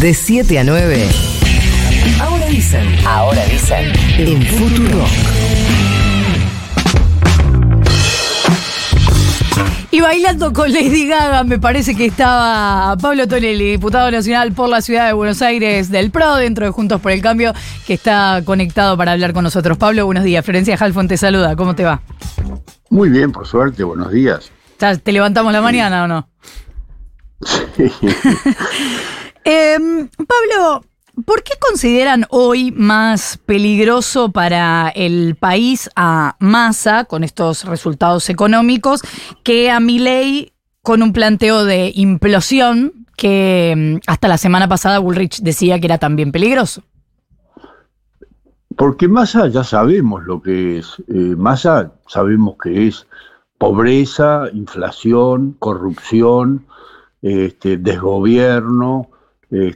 De 7 a 9. Ahora dicen. Ahora dicen. En Futuro. Y bailando con Lady Gaga, me parece que estaba Pablo Tonelli, diputado nacional por la ciudad de Buenos Aires del PRO, dentro de Juntos por el Cambio, que está conectado para hablar con nosotros. Pablo, buenos días. Florencia Jalfon te saluda. ¿Cómo te va? Muy bien, por suerte. Buenos días. ¿Te levantamos la mañana o no? Sí. Pablo, ¿por qué consideran hoy más peligroso para el país a Massa, con estos resultados económicos, que a Milei con un planteo de implosión que hasta la semana pasada Bullrich decía que era también peligroso? Porque Massa ya sabemos lo que es. Massa sabemos que es pobreza, inflación, corrupción, desgobierno,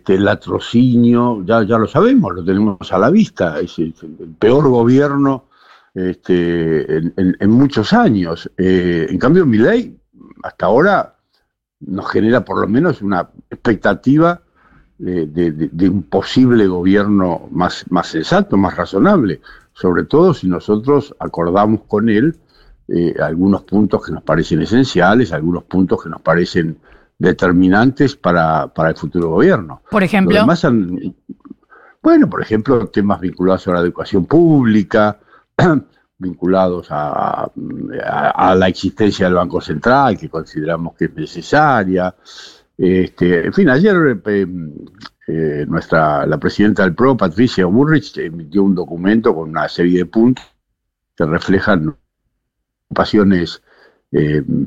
latrocinio, ya lo sabemos, lo tenemos a la vista, es el peor gobierno en muchos años. En cambio, Milei hasta ahora nos genera por lo menos una expectativa de un posible gobierno más sensato, más razonable, sobre todo si nosotros acordamos con él algunos puntos que nos parecen esenciales, algunos puntos que nos parecen determinantes para el futuro gobierno. Por ejemplo. Por ejemplo, temas vinculados a la educación pública, vinculados a la existencia del Banco Central, que consideramos que es necesaria. Ayer la presidenta del PRO, Patricia Bullrich, emitió un documento con una serie de puntos que reflejan preocupaciones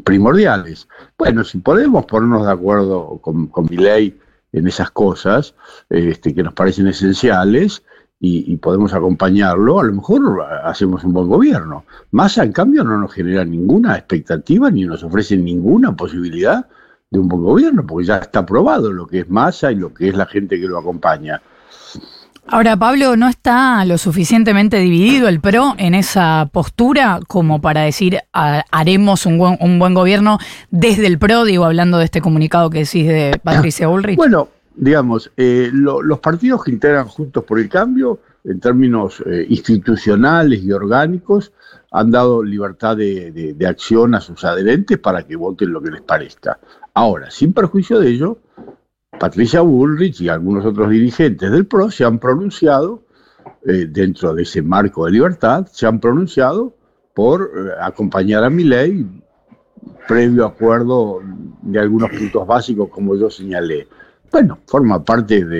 primordiales. Bueno, si podemos ponernos de acuerdo con Milei en esas cosas que nos parecen esenciales y podemos acompañarlo, a lo mejor hacemos un buen gobierno. Massa, en cambio, no nos genera ninguna expectativa ni nos ofrece ninguna posibilidad de un buen gobierno, porque ya está probado lo que es Massa y lo que es la gente que lo acompaña. Ahora, Pablo, ¿no está lo suficientemente dividido el PRO en esa postura como para decir haremos un buen gobierno desde el PRO? Digo, hablando de este comunicado que decís de Patricia Bullrich. Bueno, digamos, los partidos que integran Juntos por el Cambio, en términos institucionales y orgánicos, han dado libertad de acción a sus adherentes para que voten lo que les parezca. Ahora, sin perjuicio de ello, Patricia Bullrich y algunos otros dirigentes del PRO se han pronunciado, dentro de ese marco de libertad, se han pronunciado por acompañar a Milei, previo acuerdo de algunos puntos básicos como yo señalé. Bueno, forma parte no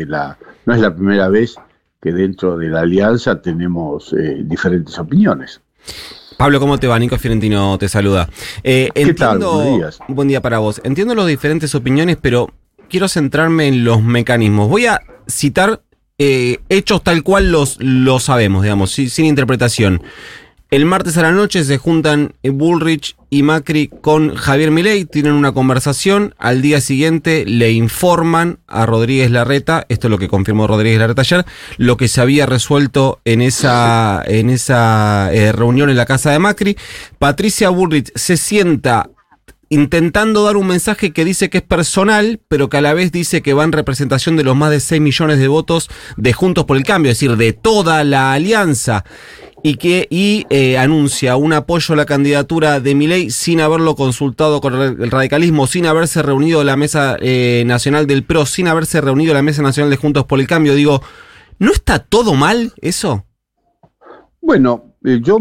es la primera vez que dentro de la alianza tenemos diferentes opiniones. Pablo, ¿cómo te va? Nico Fiorentino te saluda. ¿Qué tal? Buenos días. Buen día para vos. Entiendo las diferentes opiniones, pero quiero centrarme en los mecanismos. Voy a citar hechos tal cual los sabemos, digamos, sin interpretación. El martes a la noche se juntan Bullrich y Macri con Javier Milei, tienen una conversación, al día siguiente le informan a Rodríguez Larreta, esto es lo que confirmó Rodríguez Larreta ayer, lo que se había resuelto en esa reunión en la casa de Macri. Patricia Bullrich se sienta intentando dar un mensaje que dice que es personal, pero que a la vez dice que va en representación de los más de 6 millones de votos de Juntos por el Cambio, es decir, de toda la alianza, y anuncia un apoyo a la candidatura de Milei sin haberlo consultado con el radicalismo, sin haberse reunido la mesa nacional del PRO, sin haberse reunido la mesa nacional de Juntos por el Cambio. Digo, ¿no está todo mal eso? Bueno, yo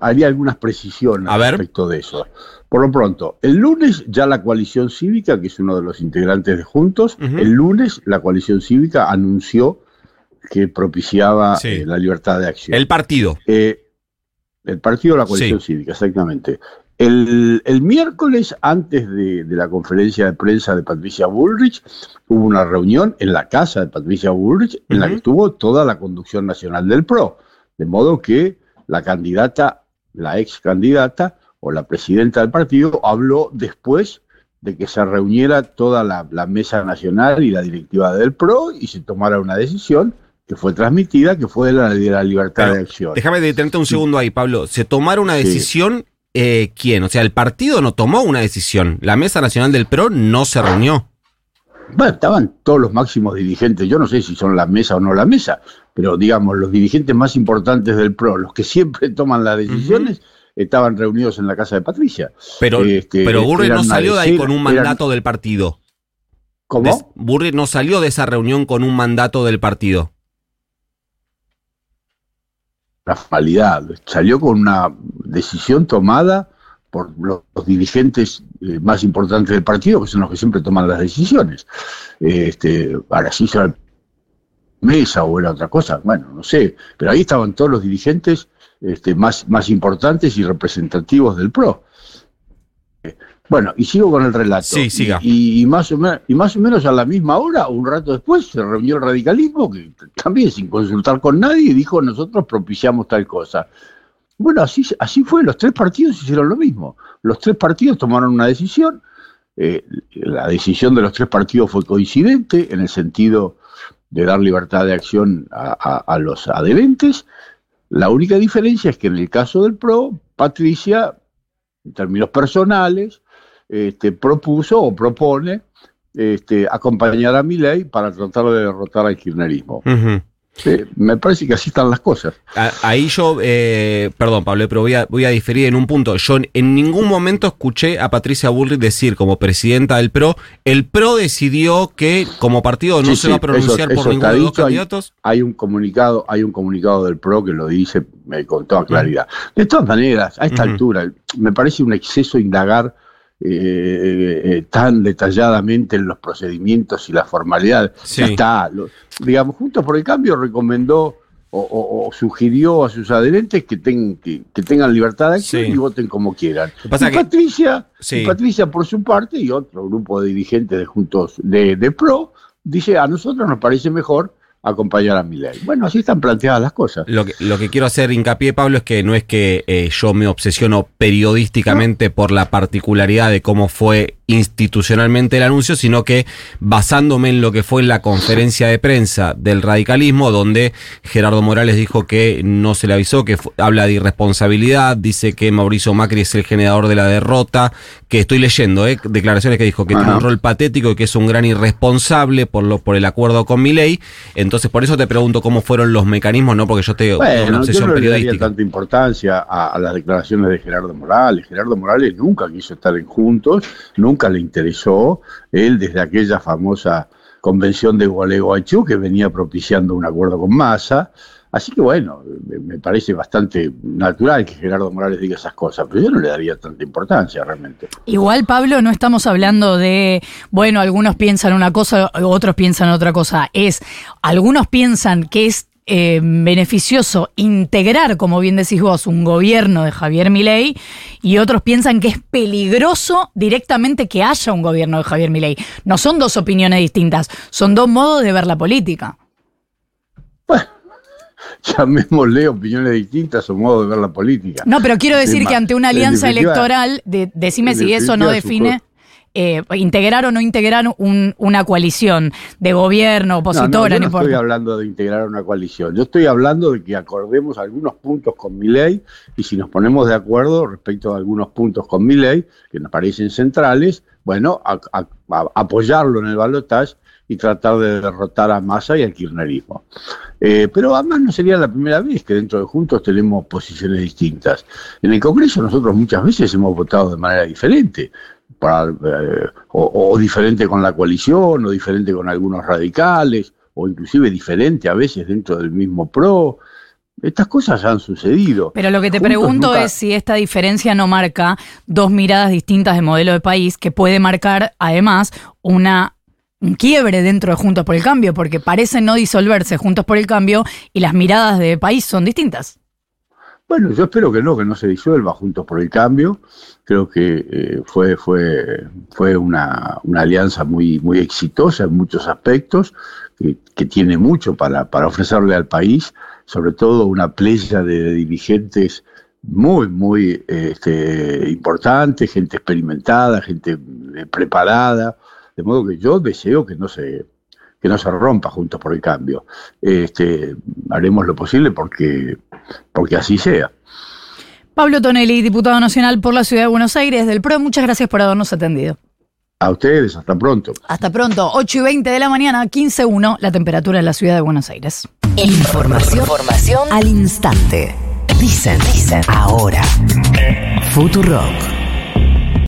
haría algunas precisiones respecto de eso. Por lo pronto, el lunes ya la Coalición Cívica, que es uno de los integrantes de Juntos, uh-huh. El lunes la Coalición Cívica anunció que propiciaba la libertad de acción. El partido. El partido de la Coalición Cívica, exactamente. El miércoles, antes de la conferencia de prensa de Patricia Bullrich, hubo una reunión en la casa de Patricia Bullrich, uh-huh. En la que estuvo toda la conducción nacional del PRO. De modo que la candidata, la ex candidata o la presidenta del partido habló después de que se reuniera toda la mesa nacional y la directiva del PRO y se tomara una decisión que fue transmitida, que fue de la libertad de acción. Déjame detenerte un segundo ahí, Pablo. ¿Se tomara una decisión? ¿Quién? O sea, el partido no tomó una decisión. La mesa nacional del PRO no se reunió. Bueno, estaban todos los máximos dirigentes, yo no sé si son la mesa o no la mesa, pero digamos, los dirigentes más importantes del PRO, los que siempre toman las decisiones, estaban reunidos en la casa de Patricia. Pero Bullrich no salió de ahí con un mandato del partido. ¿Cómo? Bullrich no salió de esa reunión con un mandato del partido. La formalidad, salió con una decisión tomada por los dirigentes más importantes del partido, que son los que siempre toman las decisiones. Ahora sí era mesa o era otra cosa, bueno, no sé, pero ahí estaban todos los dirigentes más importantes y representativos del PRO. Bueno, y sigo con el relato. Sí, siga. Y más o menos a la misma hora, un rato después, se reunió el radicalismo, que también sin consultar con nadie, dijo: nosotros propiciamos tal cosa. Bueno, así fue, los tres partidos hicieron lo mismo. Los tres partidos tomaron una decisión, la decisión de los tres partidos fue coincidente en el sentido de dar libertad de acción a los adherentes. La única diferencia es que en el caso del PRO, Patricia, en términos personales, propuso o propone acompañar a Milei para tratar de derrotar al kirchnerismo. Uh-huh. Me parece que así están las cosas. Ahí yo, perdón Pablo, pero voy a diferir en un punto. Yo en ningún momento escuché a Patricia Bullrich decir, como presidenta del PRO, el PRO decidió que como partido no se va a pronunciar por ninguno de los candidatos. Hay un comunicado del PRO que lo dice con toda claridad. De todas maneras, a esta altura, me parece un exceso indagar tan detalladamente en los procedimientos y la formalidad. Sí. Ya está. Juntos por el Cambio recomendó o sugirió a sus adherentes que tengan libertad de acción y voten como quieran. Patricia, por su parte, y otro grupo de dirigentes de Juntos de PRO, dice: a nosotros nos parece mejor acompañar a Milei. Bueno, así están planteadas las cosas. Lo que quiero hacer hincapié, Pablo, es que no es que yo me obsesiono periodísticamente por la particularidad de cómo fue institucionalmente el anuncio, sino que basándome en lo que fue la conferencia de prensa del radicalismo, donde Gerardo Morales dijo que no se le avisó, que habla de irresponsabilidad, dice que Mauricio Macri es el generador de la derrota, que estoy leyendo, declaraciones que dijo que tiene un rol patético y que es un gran irresponsable por el acuerdo con Milei. Entonces, por eso te pregunto cómo fueron los mecanismos, no porque yo tengo una obsesión periodística. Yo no le daría tanta importancia a las declaraciones de Gerardo Morales. Gerardo Morales nunca quiso estar en Juntos, nunca le interesó. Él, desde aquella famosa convención de Gualeguaychú, que venía propiciando un acuerdo con Massa. Así que bueno, me parece bastante natural que Gerardo Morales diga esas cosas, pero yo no le daría tanta importancia realmente. Igual, Pablo, no estamos hablando de, bueno, algunos piensan una cosa, otros piensan otra cosa. Algunos piensan que es beneficioso integrar, como bien decís vos, un gobierno de Javier Milei, y otros piensan que es peligroso directamente que haya un gobierno de Javier Milei. No son dos opiniones distintas, son dos modos de ver la política. Bueno. Llamémosle opiniones distintas o modo de ver la política. No, pero quiero decir que ante una alianza electoral, decime si eso no define integrar o no integrar una coalición de gobierno, opositora. No estoy hablando de integrar una coalición. Yo estoy hablando de que acordemos algunos puntos con Milei, y si nos ponemos de acuerdo respecto a algunos puntos con Milei, que nos parecen centrales, bueno, apoyarlo en el balotaje y tratar de derrotar a Massa y al kirchnerismo. Pero además no sería la primera vez que dentro de Juntos tenemos posiciones distintas. En el Congreso nosotros muchas veces hemos votado de manera diferente, o diferente con la coalición, o diferente con algunos radicales, o inclusive diferente a veces dentro del mismo PRO. Estas cosas han sucedido. Pero lo que te pregunto es si esta diferencia no marca dos miradas distintas de modelo de país, que puede marcar además un quiebre dentro de Juntos por el Cambio, porque parecen no disolverse Juntos por el Cambio y las miradas de país son distintas. Bueno, yo espero que no se disuelva Juntos por el Cambio. Creo que fue una alianza muy, muy exitosa en muchos aspectos, que tiene mucho para ofrecerle al país, sobre todo una playa de dirigentes muy, muy importante, gente experimentada, gente preparada. De modo que yo deseo que no se rompa Juntos por el Cambio. Haremos lo posible porque así sea. Pablo Tonelli, diputado nacional por la Ciudad de Buenos Aires del PRO, muchas gracias por habernos atendido. A ustedes, hasta pronto. Hasta pronto, 8:20 de la mañana, 15:01, la temperatura en la ciudad de Buenos Aires. Información al instante. Dicen ahora. Futurock.